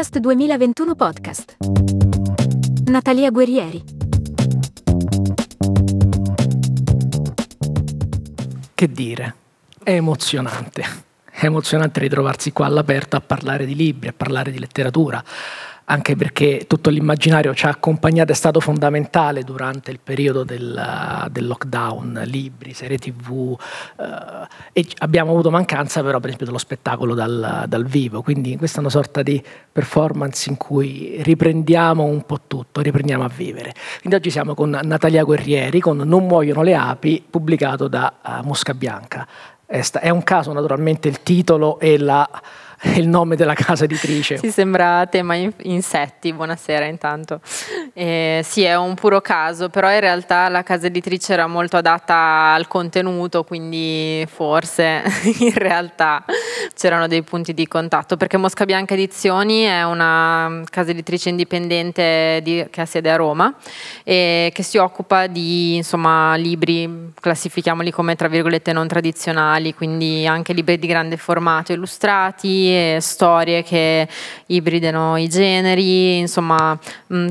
Manifest 2021 podcast. Natalia Guerrieri. Che dire, è emozionante. È emozionante ritrovarsi qua all'aperto a parlare di libri, a parlare di letteratura, anche perché tutto l'immaginario ci ha accompagnato, è stato fondamentale durante il periodo del lockdown, libri, serie TV, e abbiamo avuto mancanza però per esempio dello spettacolo dal vivo, quindi questa è una sorta di performance in cui riprendiamo un po' tutto, riprendiamo a vivere. Quindi oggi siamo con Natalia Guerrieri con Non muoiono le api, pubblicato da Mosca Bianca. È un caso naturalmente il titolo e il nome della casa editrice. Sì, sembra tema insetti, buonasera intanto. Sì, è un puro caso, però in realtà la casa editrice era molto adatta al contenuto, quindi forse in realtà c'erano dei punti di contatto, perché Mosca Bianca Edizioni è una casa editrice indipendente che ha sede a Roma e che si occupa di, insomma, libri, classifichiamoli come tra virgolette non tradizionali, quindi anche libri di grande formato illustrati, e storie che ibridano i generi, insomma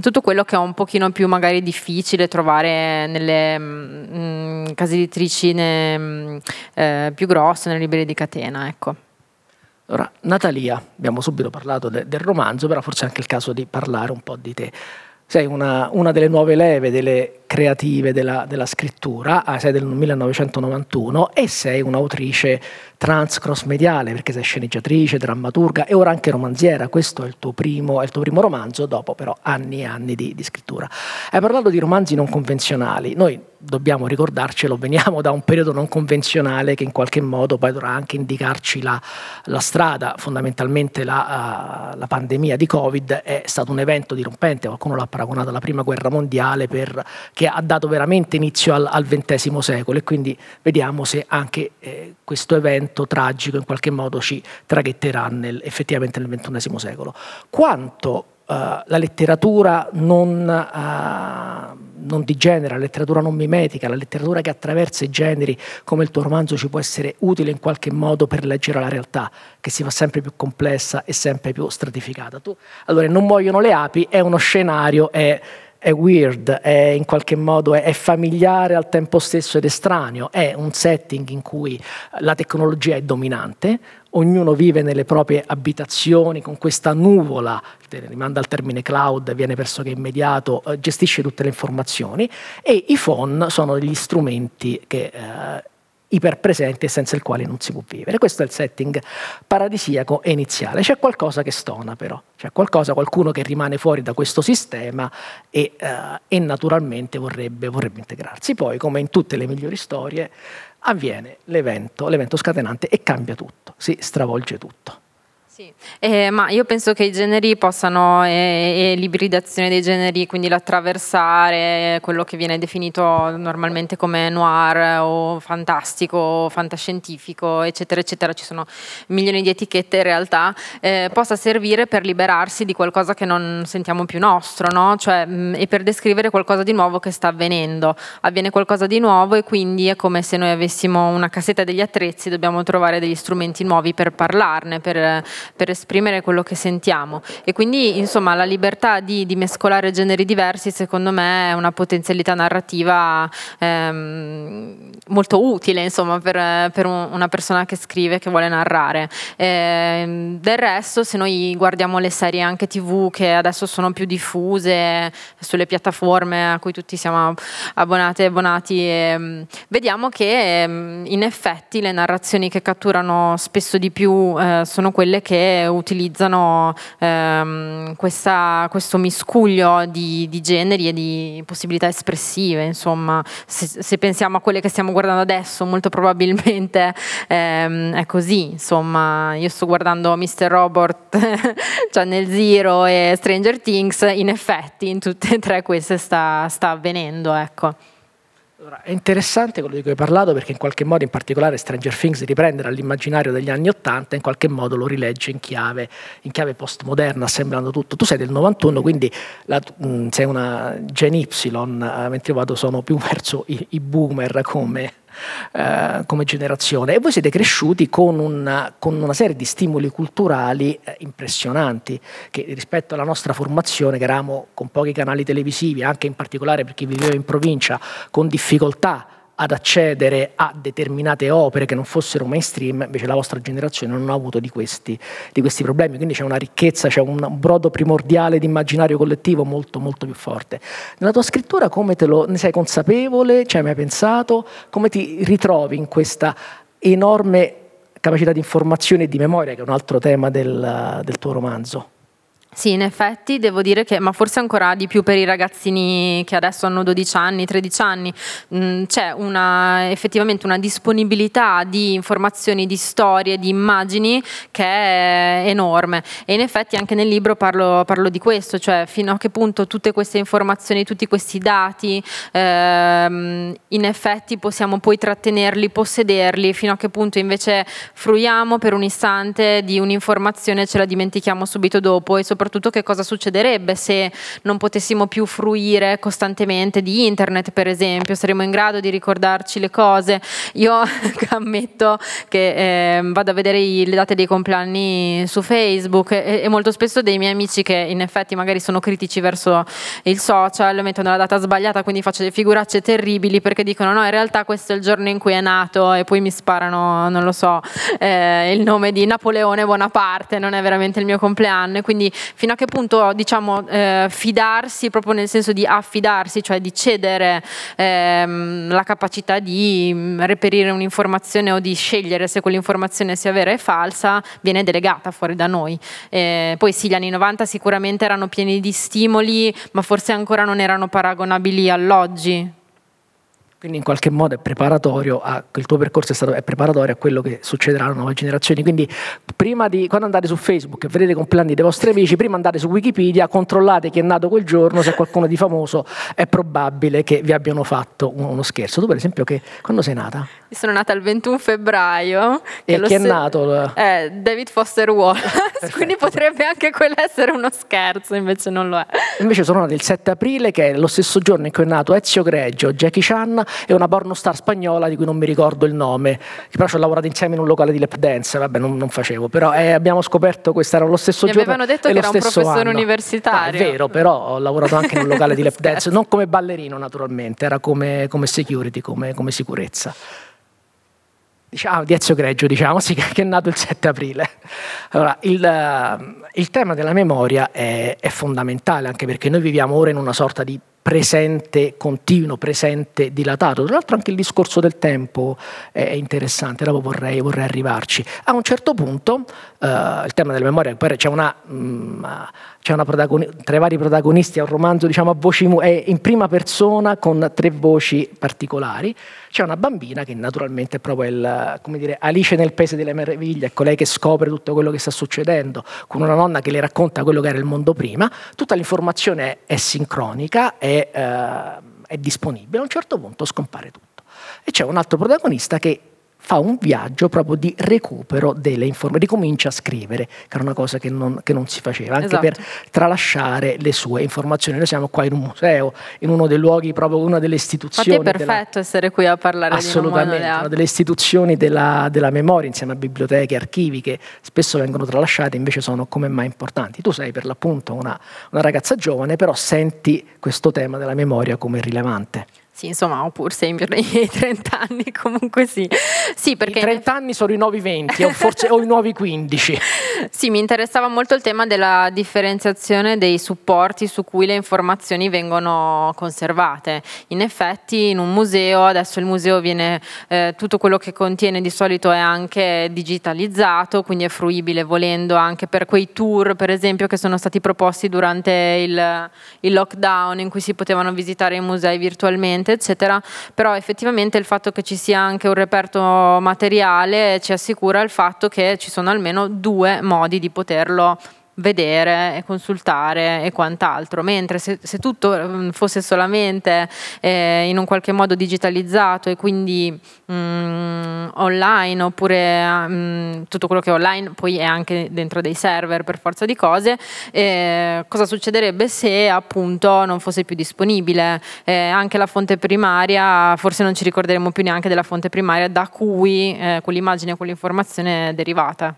tutto quello che è un pochino più magari difficile trovare nelle case editrici più grosse, nelle librerie di catena, ecco. Allora, Natalia, abbiamo subito parlato del romanzo, però forse è anche il caso di parlare un po' di te. Sei una delle nuove leve, delle creative della scrittura, sei del 1991 e sei un'autrice trans crossmediale, perché sei sceneggiatrice, drammaturga e ora anche romanziera. Questo è il tuo primo romanzo, dopo però anni e anni di scrittura. Hai parlato di romanzi non convenzionali. Noi dobbiamo ricordarcelo, veniamo da un periodo non convenzionale che in qualche modo poi dovrà anche indicarci la strada. Fondamentalmente la pandemia di Covid è stato un evento dirompente, qualcuno l'ha paragonato alla prima guerra mondiale, che ha dato veramente inizio al XX secolo, e quindi vediamo se anche questo evento tragico in qualche modo ci traghetterà effettivamente nel XXI secolo. Quanto la letteratura non di genere, la letteratura non mimetica, la letteratura che attraversa i generi come il tuo romanzo ci può essere utile in qualche modo per leggere la realtà che si fa sempre più complessa e sempre più stratificata. Allora, Non muoiono le api è uno scenario, è weird, è in qualche modo è familiare al tempo stesso ed estraneo, è un setting in cui la tecnologia è dominante, ognuno vive nelle proprie abitazioni con questa nuvola, rimanda al termine cloud, viene pressoché immediato, gestisce tutte le informazioni, e i phone sono gli strumenti che iperpresenti e senza il quale non si può vivere. Questo è il setting paradisiaco e iniziale. C'è qualcosa che stona però, c'è qualcuno che rimane fuori da questo sistema e naturalmente vorrebbe integrarsi. Poi, come in tutte le migliori storie, avviene l'evento scatenante e cambia tutto, si stravolge tutto. Sì, ma io penso che i generi possano, e l'ibridazione dei generi, quindi l'attraversare quello che viene definito normalmente come noir o fantastico o fantascientifico, eccetera eccetera, ci sono milioni di etichette in realtà, possa servire per liberarsi di qualcosa che non sentiamo più nostro, no? Cioè, e per descrivere qualcosa di nuovo che sta avvenendo. Avviene qualcosa di nuovo e quindi è come se noi avessimo una cassetta degli attrezzi, dobbiamo trovare degli strumenti nuovi per parlarne, per esprimere quello che sentiamo, e quindi insomma la libertà di mescolare generi diversi secondo me è una potenzialità narrativa molto utile, insomma, per una persona che scrive, che vuole narrare. Del resto, se noi guardiamo le serie anche TV che adesso sono più diffuse sulle piattaforme a cui tutti siamo abbonati, vediamo che in effetti le narrazioni che catturano spesso di più sono quelle che utilizzano questo miscuglio di generi e di possibilità espressive, insomma. Se pensiamo a quelle che stiamo guardando adesso, molto probabilmente è così, insomma. Io sto guardando Mr. Robot, Channel Zero e Stranger Things, in effetti in tutte e tre queste sta avvenendo, ecco. Allora, è interessante quello di cui hai parlato, perché in qualche modo, in particolare Stranger Things, riprende all'immaginario degli anni '80 e in qualche modo lo rilegge in chiave postmoderna, assemblando tutto. Tu sei del 91, quindi sei una Gen Y, mentre io sono più verso i boomer come come generazione, e voi siete cresciuti con una serie di stimoli culturali impressionanti, che rispetto alla nostra formazione, che eravamo con pochi canali televisivi, anche in particolare per chi viveva in provincia, con difficoltà ad accedere a determinate opere che non fossero mainstream, invece la vostra generazione non ha avuto di questi problemi, quindi c'è una ricchezza, c'è un brodo primordiale di immaginario collettivo molto molto più forte. Nella tua scrittura come ne sei consapevole, ci hai mai pensato, come ti ritrovi in questa enorme capacità di informazione e di memoria che è un altro tema del tuo romanzo? Sì, in effetti devo dire che, ma forse ancora di più per i ragazzini che adesso hanno 12 anni, 13 anni, c'è effettivamente una disponibilità di informazioni, di storie, di immagini che è enorme, e in effetti anche nel libro parlo di questo, cioè fino a che punto tutte queste informazioni, tutti questi dati, in effetti possiamo poi trattenerli, possederli, fino a che punto invece fruiamo per un istante di un'informazione e ce la dimentichiamo subito dopo, e soprattutto che cosa succederebbe se non potessimo più fruire costantemente di internet, per esempio. Saremmo in grado di ricordarci le cose? Io ammetto che vado a vedere le date dei compleanni su Facebook e molto spesso dei miei amici che in effetti magari sono critici verso il social mettono la data sbagliata, quindi faccio delle figuracce terribili perché dicono no, in realtà questo è il giorno in cui è nato, e poi mi sparano, non lo so, il nome di Napoleone Bonaparte, non è veramente il mio compleanno. E quindi fino a che punto, diciamo, fidarsi, proprio nel senso di affidarsi, cioè di cedere la capacità di reperire un'informazione o di scegliere se quell'informazione sia vera o falsa, viene delegata fuori da noi. Poi sì, gli anni 90 sicuramente erano pieni di stimoli, ma forse ancora non erano paragonabili all'oggi. Quindi in qualche modo è preparatorio il tuo percorso è preparatorio a quello che succederà alle nuove generazioni. Quindi quando andate su Facebook e vedete i compleanni dei vostri amici, prima andate su Wikipedia, controllate chi è nato quel giorno, se qualcuno di famoso è probabile che vi abbiano fatto uno scherzo. Tu per esempio, che quando sei nata? Sono nata il 21 febbraio. E chi è nato? David Foster Wallace, quindi potrebbe anche quello essere uno scherzo, invece non lo è. Invece sono nata il 7 aprile, che è lo stesso giorno in cui è nato Ezio Greggio, Jackie Chan e una pornostar spagnola di cui non mi ricordo il nome, che però ci ho lavorato insieme in un locale di lap dance, vabbè non facevo, però abbiamo scoperto questo era lo stesso giorno. Mi avevano detto che era un professore universitario. È vero, però ho lavorato anche in un locale di lap dance, non come ballerino naturalmente, era come security, come sicurezza. Diciamo, di Ezio Greggio, diciamo, sì, che è nato il 7 aprile. Allora, il tema della memoria è fondamentale, anche perché noi viviamo ora in una sorta di presente continuo, presente dilatato. Tra l'altro anche il discorso del tempo è interessante, dopo vorrei arrivarci. A un certo punto il tema della memoria, poi c'è una tra i vari protagonisti è un romanzo, diciamo, è in prima persona con tre voci particolari. C'è una bambina che naturalmente è proprio Alice nel Paese delle Meraviglie, ecco, lei che scopre tutto quello che sta succedendo, con una nonna che le racconta quello che era il mondo prima. Tutta l'informazione è sincronica, è disponibile. A un certo punto scompare tutto, e c'è un altro protagonista che fa un viaggio proprio di recupero delle informazioni, ricomincia a scrivere, che era una cosa che non si faceva, anche esatto, per tralasciare le sue informazioni. Noi siamo qua in un museo, in uno dei luoghi, proprio una delle istituzioni. Infatti è perfetto essere qui a parlare di Non muoiono le api. Assolutamente, una delle istituzioni della memoria, insieme a biblioteche, archivi, che spesso vengono tralasciate, invece sono come mai importanti. Tu sei per l'appunto una ragazza giovane, però senti questo tema della memoria come rilevante. Sì, insomma, oppure sei nei 30 anni, comunque sì. Sì, perché i 30 anni sono i nuovi 20 o forse o i nuovi 15. Sì, mi interessava molto il tema della differenziazione dei supporti su cui le informazioni vengono conservate. In effetti in un museo, adesso il museo viene, tutto quello che contiene di solito è anche digitalizzato, quindi è fruibile volendo anche per quei tour, per esempio, che sono stati proposti durante il lockdown, in cui si potevano visitare i musei virtualmente, eccetera. Però effettivamente il fatto che ci sia anche un reperto materiale ci assicura il fatto che ci sono almeno due modi di poterlo vedere e consultare e quant'altro, mentre se tutto fosse solamente in un qualche modo digitalizzato e quindi online, oppure tutto quello che è online poi è anche dentro dei server per forza di cose, cosa succederebbe se appunto non fosse più disponibile? Anche la fonte primaria, forse non ci ricorderemo più neanche della fonte primaria da cui quell'immagine o quell'informazione è derivata.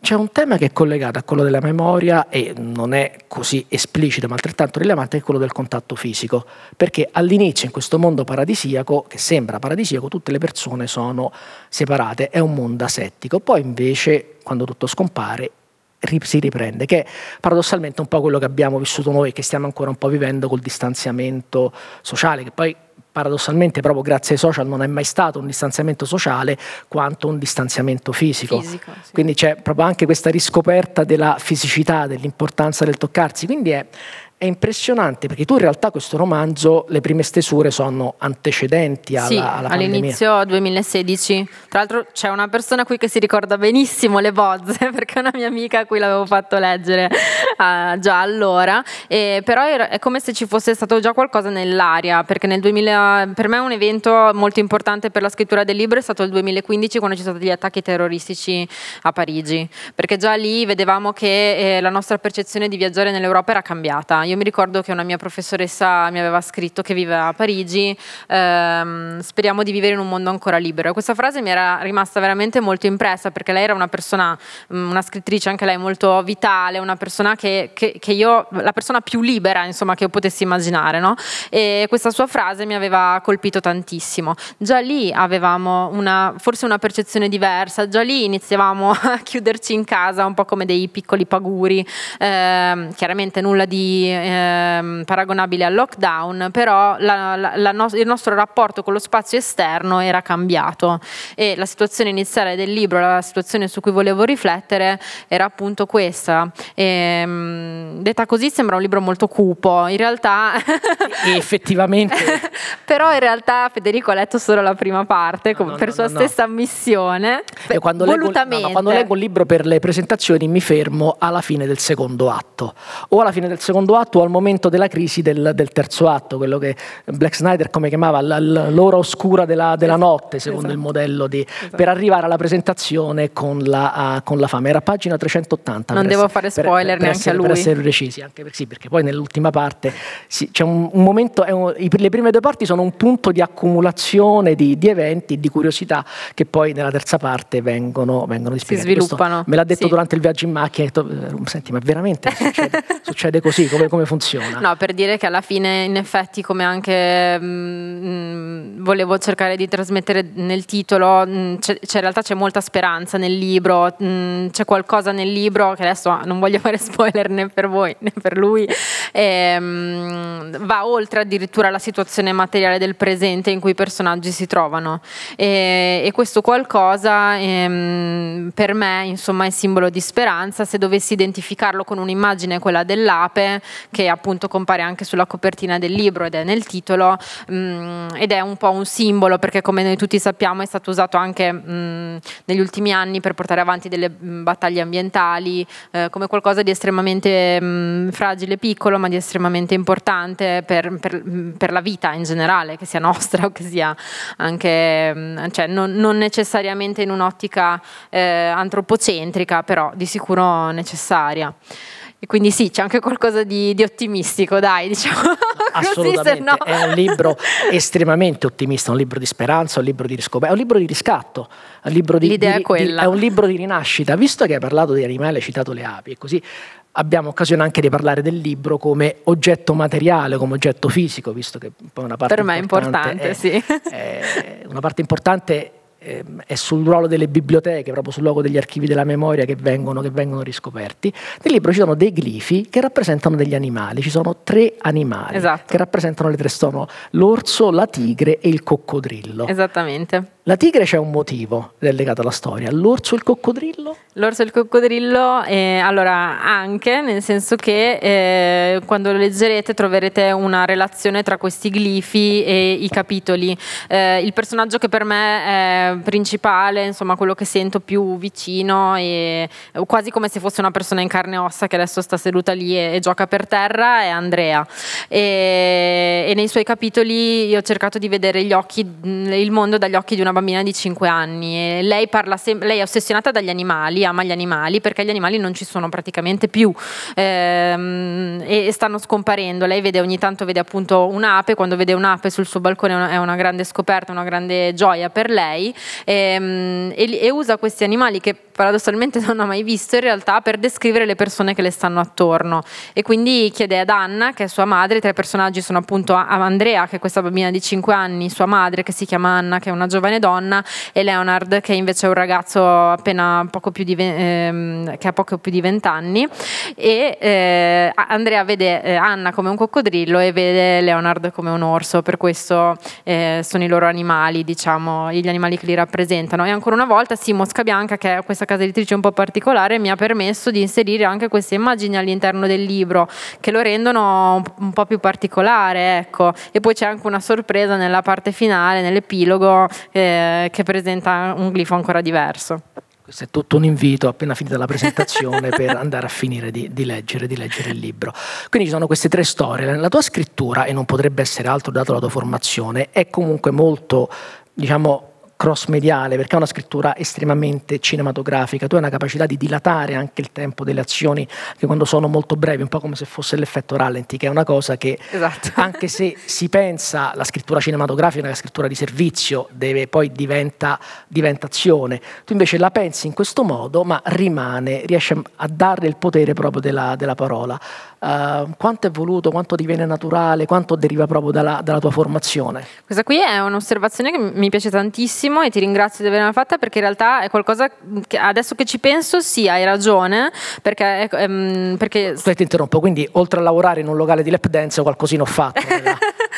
C'è un tema che è collegato a quello della memoria e non è così esplicito ma altrettanto rilevante, è quello del contatto fisico, perché all'inizio in questo mondo paradisiaco, che sembra paradisiaco, tutte le persone sono separate, è un mondo asettico, poi invece quando tutto scompare si riprende, che è paradossalmente un po' quello che abbiamo vissuto noi e che stiamo ancora un po' vivendo col distanziamento sociale, che poi paradossalmente proprio grazie ai social non è mai stato un distanziamento sociale quanto un distanziamento fisico sì. Quindi c'è proprio anche questa riscoperta della fisicità, dell'importanza del toccarsi, quindi è impressionante, perché tu in realtà questo romanzo, le prime stesure sono antecedenti alla all'inizio pandemia. 2016, tra l'altro c'è una persona qui che si ricorda benissimo le bozze perché è una mia amica a cui l'avevo fatto leggere già allora, però è come se ci fosse stato già qualcosa nell'aria, perché nel 2000, per me un evento molto importante per la scrittura del libro è stato il 2015, quando ci sono stati gli attacchi terroristici a Parigi, perché già lì vedevamo che la nostra percezione di viaggiare nell'Europa era cambiata. Io mi ricordo che una mia professoressa mi aveva scritto, che vive a Parigi, speriamo di vivere in un mondo ancora libero. E questa frase mi era rimasta veramente molto impressa, perché lei era una persona, una scrittrice anche lei molto vitale, una persona che io, la persona più libera insomma che io potessi immaginare, no? E questa sua frase mi aveva colpito tantissimo. Già lì avevamo forse una percezione diversa, già lì iniziavamo a chiuderci in casa un po' come dei piccoli paguri, chiaramente nulla di paragonabile al lockdown, però il nostro rapporto con lo spazio esterno era cambiato, e la situazione iniziale del libro, la situazione su cui volevo riflettere era appunto questa. Detta così sembra un libro molto cupo, in realtà effettivamente però in realtà Federico ha letto solo la prima parte stessa ammissione, quando leggo un libro per le presentazioni mi fermo alla fine del secondo atto o al momento della crisi del terzo atto, quello che Black Snyder come chiamava l'ora oscura della notte, secondo il modello per arrivare alla presentazione con la fame. Era pagina 380. Non devo fare spoiler neanche a lui. Per essere precisi, anche perché poi nell'ultima parte c'è un momento, le prime due parti sono un punto di accumulazione di eventi, di curiosità, che poi nella terza parte vengono dispiegati. Si sviluppano. Questo me l'ha detto durante il viaggio in macchina, senti, ma veramente succede così? Come funziona? No, per dire che alla fine in effetti, come anche volevo cercare di trasmettere nel titolo, in realtà c'è molta speranza nel libro, c'è qualcosa nel libro che adesso non voglio fare spoiler né per voi né per lui, va oltre addirittura la situazione materiale del presente in cui i personaggi si trovano, e questo qualcosa per me insomma è simbolo di speranza. Se dovessi identificarlo con un'immagine, quella dell'ape, che appunto compare anche sulla copertina del libro ed è nel titolo, ed è un po' un simbolo, perché come noi tutti sappiamo è stato usato anche negli ultimi anni per portare avanti delle battaglie ambientali, come qualcosa di estremamente fragile e piccolo, ma di estremamente importante per la vita in generale, che sia nostra o che sia anche cioè non necessariamente in un'ottica antropocentrica, però di sicuro necessaria. E quindi sì, c'è anche qualcosa di ottimistico, dai, diciamo. Assolutamente, così, è un libro estremamente ottimista, un libro di speranza, un libro di riscoperta, un libro di riscatto, un libro è un libro di rinascita. Visto che hai parlato di animali, hai citato le api e così, abbiamo occasione anche di parlare del libro come oggetto materiale, come oggetto fisico, visto che poi una parte per me importante è una parte importante è sul ruolo delle biblioteche, proprio sul luogo degli archivi della memoria che vengono riscoperti. Nel libro ci sono dei glifi che rappresentano degli animali, ci sono 3 animali, esatto, che rappresentano le 3 storie: l'orso, la tigre e il coccodrillo. Esattamente. La tigre, c'è un motivo legato alla storia, l'orso e il coccodrillo? L'orso e il coccodrillo, allora anche, nel senso che quando lo leggerete troverete una relazione tra questi glifi e i capitoli. Il personaggio che per me è principale, insomma quello che sento più vicino, e quasi come se fosse una persona in carne e ossa che adesso sta seduta lì e gioca per terra, è Andrea. E nei suoi capitoli io ho cercato di vedere gli occhi, il mondo dagli occhi di una bambina di 5 anni. E lei parla lei è ossessionata dagli animali, ama gli animali perché gli animali non ci sono praticamente più e stanno scomparendo. Lei vede, ogni tanto vede appunto un'ape, quando vede un'ape sul suo balcone è una grande scoperta, una grande gioia per lei, e usa questi animali che paradossalmente non ha mai visto in realtà per descrivere le persone che le stanno attorno. E quindi chiede ad Anna, che è sua madre, tra i personaggi sono appunto Andrea, che è questa bambina di 5 anni, sua madre che si chiama Anna, che è una giovane donna, e Leonard, che invece è un ragazzo appena poco più di che ha poco più di 20 anni, e Andrea vede Anna come un coccodrillo e vede Leonard come un orso, per questo sono i loro animali, diciamo, gli animali che li rappresentano. E ancora una volta Mosca Bianca, che è questa casa editrice un po' particolare, mi ha permesso di inserire anche queste immagini all'interno del libro che lo rendono un po' più particolare, ecco. E poi c'è anche una sorpresa nella parte finale, nell'epilogo, che presenta un glifo ancora diverso. Questo è tutto un invito, appena finita la presentazione, per andare a finire di leggere il libro. Quindi ci sono queste tre storie. La tua scrittura, e non potrebbe essere altro dato la tua formazione, è comunque molto, diciamo, cross mediale, perché è una scrittura estremamente cinematografica. Tu hai una capacità di dilatare anche il tempo delle azioni, che quando sono molto brevi, un po' come se fosse l'effetto rallenti, che è una cosa che, esatto, anche se si pensa la scrittura cinematografica, la scrittura di servizio, deve poi diventa azione. Tu invece la pensi in questo modo, ma rimane, riesci a darle il potere proprio della parola. Quanto è voluto, quanto diviene naturale, quanto deriva proprio dalla tua formazione? Questa qui è un'osservazione che mi piace tantissimo e ti ringrazio di averla fatta, perché in realtà è qualcosa che, adesso che ci penso, sì, hai ragione, perché... Stai, ti interrompo, quindi oltre a lavorare in un locale di lap dance qualcosina ho fatto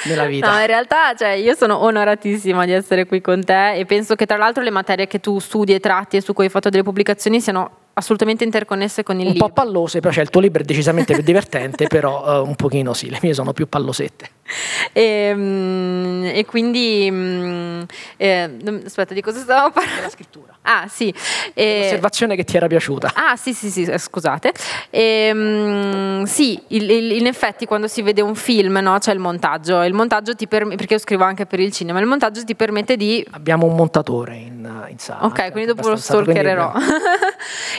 nella vita. No, in realtà, cioè, io sono onoratissima di essere qui con te, e penso che tra l'altro le materie che tu studi e tratti e su cui hai fatto delle pubblicazioni siano assolutamente interconnesse con il libro. Un po' pallose, però, cioè, il tuo libro è decisamente più divertente, però un pochino sì, le mie sono più pallosette. E quindi aspetta, di cosa stavo parlando? La scrittura. Ah sì. L'osservazione che ti era piaciuta. Ah sì, scusate. Sì, in effetti quando si vede un film, no, c'è il montaggio. Il montaggio perché io scrivo anche per il cinema, il montaggio ti permette di... Abbiamo un montatore in sala. Ok, quindi dopo lo stalkererò.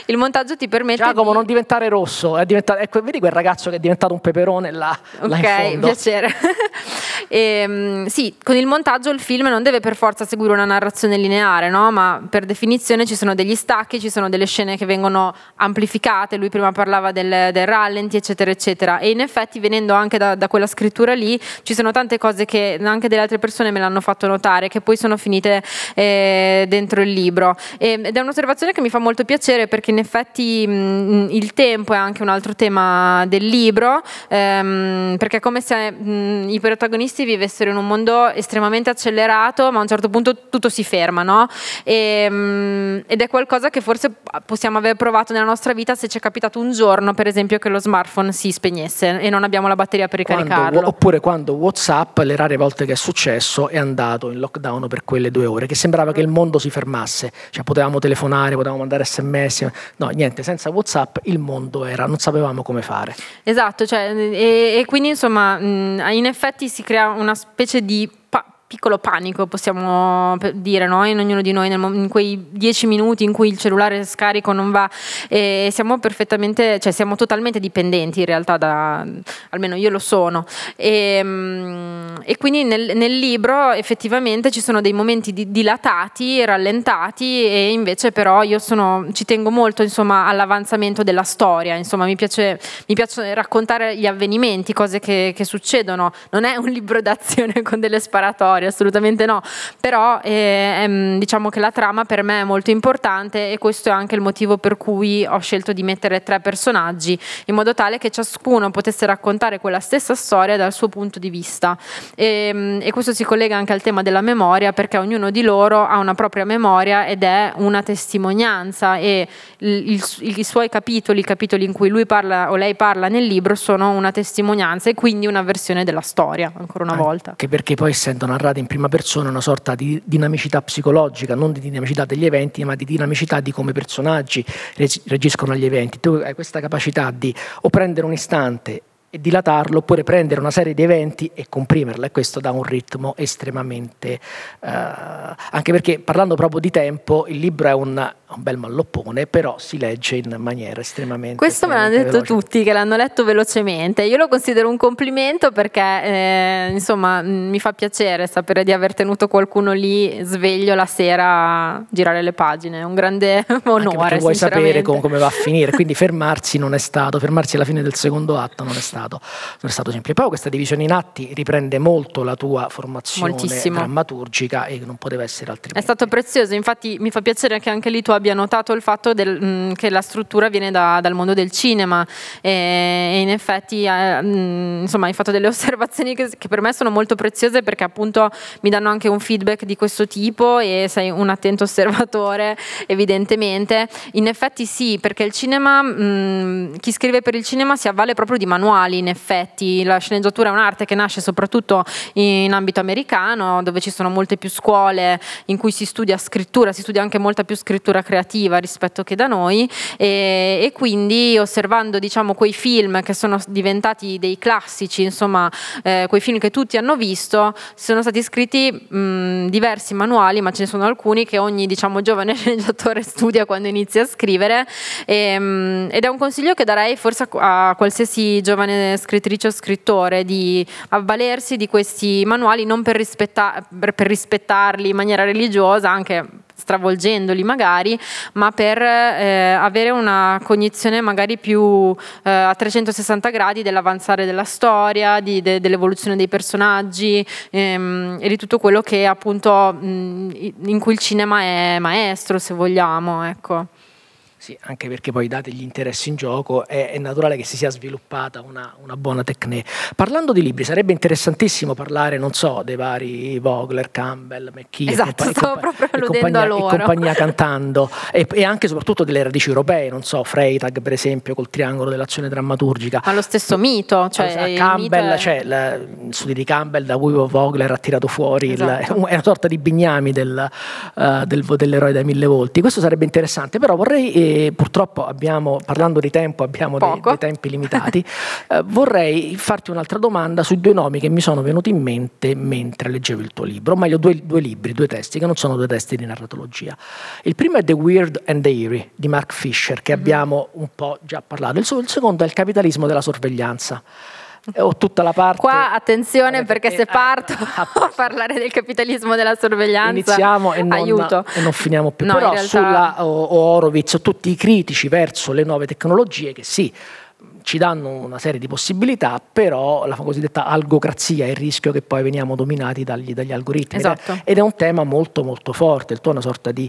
Il montaggio ti permette, Giacomo, non diventare rosso, vedi quel ragazzo che è diventato un peperone là in fondo. Ok, piacere. Sì, con il montaggio il film non deve per forza seguire una narrazione lineare, no? Ma per definizione ci sono degli stacchi, ci sono delle scene che vengono amplificate. Lui prima parlava del rallenti, eccetera eccetera. E in effetti, venendo anche da quella scrittura lì, ci sono tante cose che anche delle altre persone me l'hanno fatto notare, che poi sono finite dentro il libro, ed è un'osservazione che mi fa molto piacere, perché in effetti il tempo è anche un altro tema del libro, perché è come se i protagonisti vivessero in un mondo estremamente accelerato, ma a un certo punto tutto si ferma, no? Ed è qualcosa che forse possiamo aver provato nella nostra vita, se ci è capitato un giorno, per esempio, che lo smartphone si spegnesse e non abbiamo la batteria per ricaricarlo. Oppure quando WhatsApp, le rare volte che è successo, è andato in lockdown per quelle 2 ore, che sembrava che il mondo si fermasse, cioè potevamo telefonare, potevamo mandare SMS, no, niente, senza WhatsApp il mondo era, non sapevamo come fare. Esatto, cioè, e quindi insomma in effetti si crea una specie di piccolo panico, possiamo dire, no? In ognuno di noi, in quei 10 minuti in cui il cellulare scarico non va, e siamo totalmente dipendenti in realtà, almeno io lo sono, e quindi nel libro effettivamente ci sono dei momenti dilatati, rallentati, e invece però io ci tengo molto, insomma, all'avanzamento della storia, insomma mi piace raccontare gli avvenimenti, cose che succedono. Non è un libro d'azione con delle sparatorie, storia, assolutamente no, però diciamo che la trama per me è molto importante, e questo è anche il motivo per cui ho scelto di mettere 3 personaggi, in modo tale che ciascuno potesse raccontare quella stessa storia dal suo punto di vista, e questo si collega anche al tema della memoria, perché ognuno di loro ha una propria memoria ed è una testimonianza, e i suoi capitoli, i capitoli in cui lui parla o lei parla nel libro, sono una testimonianza e quindi una versione della storia, ancora una volta. Anche perché poi, essendo narrate in prima persona, una sorta di dinamicità psicologica, non di dinamicità degli eventi, ma di dinamicità di come i personaggi reagiscono agli eventi. Tu hai questa capacità di o prendere un istante e dilatarlo, oppure prendere una serie di eventi e comprimerla, e questo dà un ritmo estremamente anche perché, parlando proprio di tempo, il libro è un bel malloppone, però si legge in maniera estremamente questo estremamente me l'hanno detto veloce. Tutti che l'hanno letto velocemente, io lo considero un complimento, perché insomma mi fa piacere sapere di aver tenuto qualcuno lì sveglio la sera a girare le pagine, è un grande onore. Anche perché vuoi sapere come va a finire, quindi fermarsi alla fine del secondo atto non è stato semplice. Poi questa divisione in atti riprende molto la tua formazione drammaturgica, e non poteva essere altrimenti. È stato prezioso, infatti mi fa piacere che anche lì tu abbia notato il fatto che la struttura viene dal mondo del cinema, e in effetti insomma hai fatto delle osservazioni che per me sono molto preziose, perché appunto mi danno anche un feedback di questo tipo, e sei un attento osservatore evidentemente. In effetti sì, perché il cinema, chi scrive per il cinema si avvale proprio di manuali. In effetti la sceneggiatura è un'arte che nasce soprattutto in ambito americano, dove ci sono molte più scuole in cui si studia scrittura, si studia anche molta più scrittura creativa rispetto che da noi, e quindi osservando diciamo quei film che sono diventati dei classici, insomma quei film che tutti hanno visto, sono stati scritti diversi manuali, ma ce ne sono alcuni che ogni diciamo giovane sceneggiatore studia quando inizia a scrivere, ed è un consiglio che darei forse a qualsiasi giovane scrittrice o scrittore, di avvalersi di questi manuali non per rispettarli in maniera religiosa, anche stravolgendoli magari, ma per avere una cognizione magari più a 360 gradi dell'avanzare della storia, dell'evoluzione dei personaggi, e di tutto quello che appunto in cui il cinema è maestro, se vogliamo, ecco. Sì, anche perché poi, dati gli interessi in gioco, è naturale che si sia sviluppata una buona tecnica. Parlando di libri, sarebbe interessantissimo parlare, non so, dei vari Vogler, Campbell, McKee, esatto, e compagnia cantando, e anche soprattutto delle radici europee, non so, Freytag per esempio, col triangolo dell'azione drammaturgica. Ma lo stesso mito, cioè Campbell, mito è... cioè il studio di Campbell da cui Vogler ha tirato fuori, esatto. È una sorta di Bignami dell'eroe dai 1000 volti. Questo sarebbe interessante, però vorrei e purtroppo parlando di tempo abbiamo dei tempi limitati. Vorrei farti un'altra domanda sui 2 nomi che mi sono venuti in mente mentre leggevo il tuo libro, o meglio 2 libri, 2 testi che non sono 2 testi di narratologia. Il primo è The Weird and the Eerie di Mark Fisher, che abbiamo un po' già parlato. Il secondo è Il capitalismo della sorveglianza. Ho tutta la parte qua, attenzione, perché se parto a parlare del capitalismo della sorveglianza iniziamo e non finiamo più, no, però in realtà... sulla Horowitz, tutti i critici verso le nuove tecnologie che sì, ci danno una serie di possibilità, però la cosiddetta algocrazia è il rischio che poi veniamo dominati dagli algoritmi, esatto. Ed è un tema molto molto forte, il tuo è una sorta di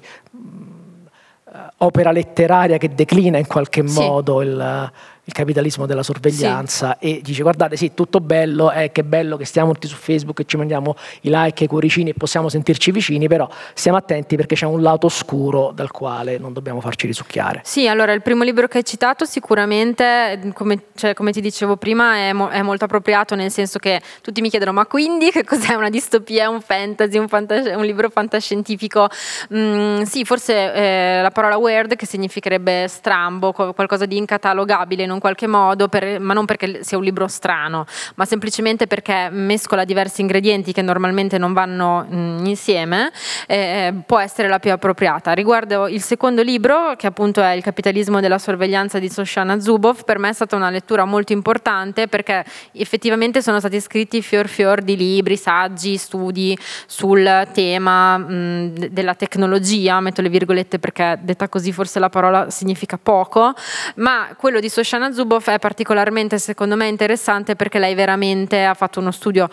opera letteraria che declina in qualche modo il capitalismo della sorveglianza, e dice guardate sì, tutto bello, che bello che stiamo tutti su Facebook e ci mandiamo i like e i cuoricini e possiamo sentirci vicini, però stiamo attenti perché c'è un lato oscuro dal quale non dobbiamo farci risucchiare. Sì, allora il primo libro che hai citato sicuramente, come ti dicevo prima, è molto appropriato, nel senso che tutti mi chiedono ma quindi che cos'è, una distopia, un fantasy, un libro fantascientifico? Sì, forse la parola weird, che significherebbe strambo, qualcosa di incatalogabile in qualche modo, ma non perché sia un libro strano, ma semplicemente perché mescola diversi ingredienti che normalmente non vanno insieme, può essere la più appropriata. Riguardo il secondo libro, che appunto è Il capitalismo della sorveglianza di Shoshana Zuboff, per me è stata una lettura molto importante, perché effettivamente sono stati scritti fior di libri, saggi, studi sul tema della tecnologia, metto le virgolette perché detta così forse la parola significa poco, ma quello di Shoshana Zuboff è particolarmente, secondo me, interessante, perché lei veramente ha fatto uno studio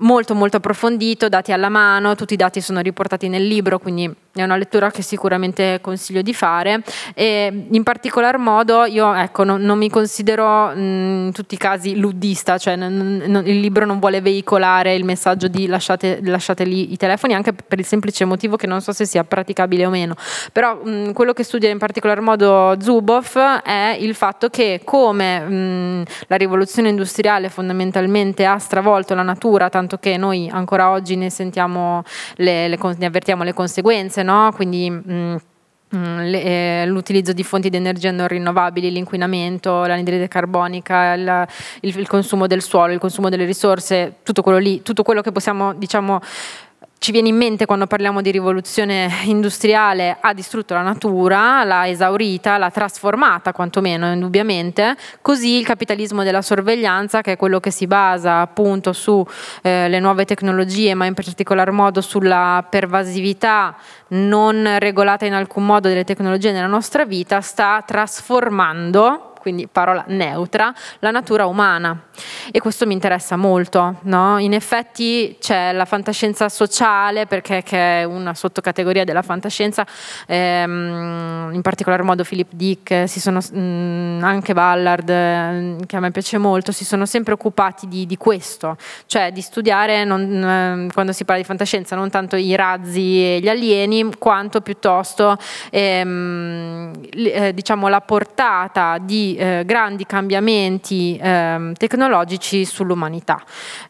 molto molto approfondito, dati alla mano, tutti i dati sono riportati nel libro, quindi è una lettura che sicuramente consiglio di fare. E in particolar modo io, ecco, non mi considero in tutti i casi luddista, cioè il libro non vuole veicolare il messaggio di lasciate lì i telefoni, anche per il semplice motivo che non so se sia praticabile o meno, però quello che studia in particolar modo Zuboff è il fatto che come la rivoluzione industriale fondamentalmente ha stravolto la natura, tanto che noi ancora oggi ne sentiamo ne avvertiamo le conseguenze, no? Quindi l'utilizzo di fonti di energia non rinnovabili, l'inquinamento, l'anidride carbonica, il consumo del suolo, il consumo delle risorse, tutto quello lì, tutto quello che possiamo, diciamo, ci viene in mente quando parliamo di rivoluzione industriale, ha distrutto la natura, l'ha esaurita, l'ha trasformata quantomeno, indubbiamente. Così il capitalismo della sorveglianza, che è quello che si basa appunto su le nuove tecnologie, ma in particolar modo sulla pervasività non regolata in alcun modo delle tecnologie nella nostra vita, sta trasformando, quindi parola neutra, la natura umana, e questo mi interessa molto, no? In effetti c'è la fantascienza sociale, perché che è una sottocategoria della fantascienza, in particolar modo Philip Dick, anche Ballard, che a me piace molto, si sono sempre occupati di questo, cioè di studiare quando si parla di fantascienza non tanto i razzi e gli alieni, quanto piuttosto diciamo la portata di grandi cambiamenti tecnologici sull'umanità.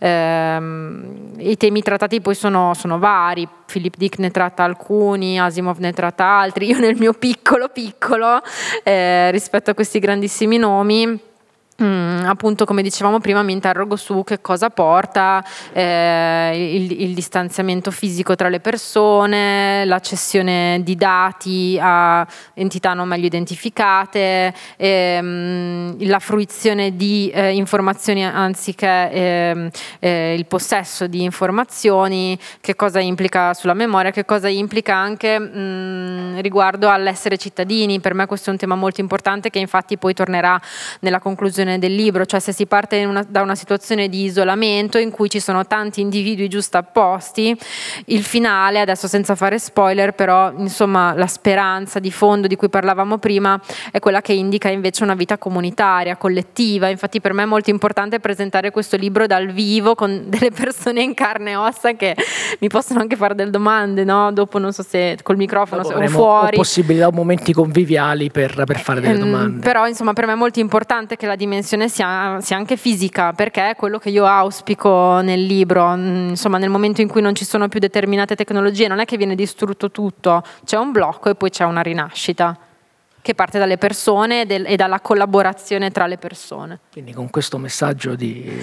I temi trattati poi sono vari, Philip Dick ne tratta alcuni, Asimov ne tratta altri, io nel mio piccolo rispetto a questi grandissimi nomi appunto, come dicevamo prima, mi interrogo su che cosa porta il distanziamento fisico tra le persone, la cessione di dati a entità non meglio identificate, la fruizione di informazioni anziché il possesso di informazioni, che cosa implica sulla memoria, che cosa implica anche riguardo all'essere cittadini. Per me questo è un tema molto importante, che infatti poi tornerà nella conclusione del libro, cioè se si parte da una situazione di isolamento in cui ci sono tanti individui giustapposti, il finale, adesso senza fare spoiler, però insomma la speranza di fondo di cui parlavamo prima è quella che indica invece una vita comunitaria, collettiva. Infatti per me è molto importante presentare questo libro dal vivo, con delle persone in carne e ossa che mi possono anche fare delle domande, no? Dopo non so se col microfono o fuori, o possibilità o momenti conviviali per fare delle domande, però insomma per me è molto importante che la dimensione sia anche fisica, perché è quello che io auspico nel libro. Insomma, nel momento in cui non ci sono più determinate tecnologie, non è che viene distrutto tutto, c'è un blocco e poi c'è una rinascita che parte dalle persone e dalla collaborazione tra le persone. Quindi con questo messaggio di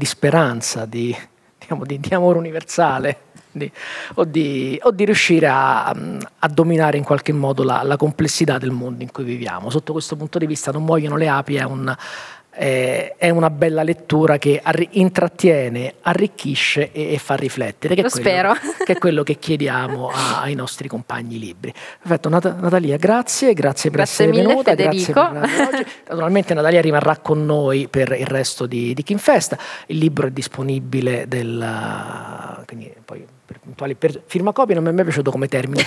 speranza, di amore universale, o di riuscire a dominare in qualche modo la complessità del mondo in cui viviamo. Sotto questo punto di vista Non muoiono le api è una bella lettura che intrattiene, arricchisce e fa riflettere, che è quello che chiediamo ai nostri compagni libri. Perfetto, Natalia, grazie per essere venuta, grazie per oggi. Naturalmente Natalia rimarrà con noi per il resto di Kinfesta. Il libro è disponibile quindi poi per puntuali firmacopie, non mi è mai piaciuto come termine,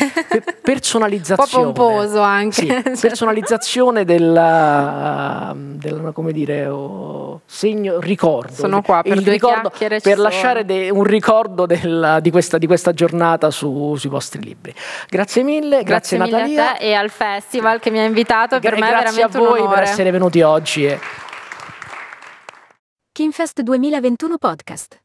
personalizzazione, un po' pomposo anche, sì, personalizzazione della, come dire, segno, ricordo. Sono qua per il due ricordo, chiacchiere, per lasciare un ricordo di questa giornata sui vostri libri. Grazie mille, grazie mille Natalia, a te e al festival che mi ha invitato, per me è veramente un onore. Grazie a voi per essere venuti oggi. Kinfest 2021 podcast.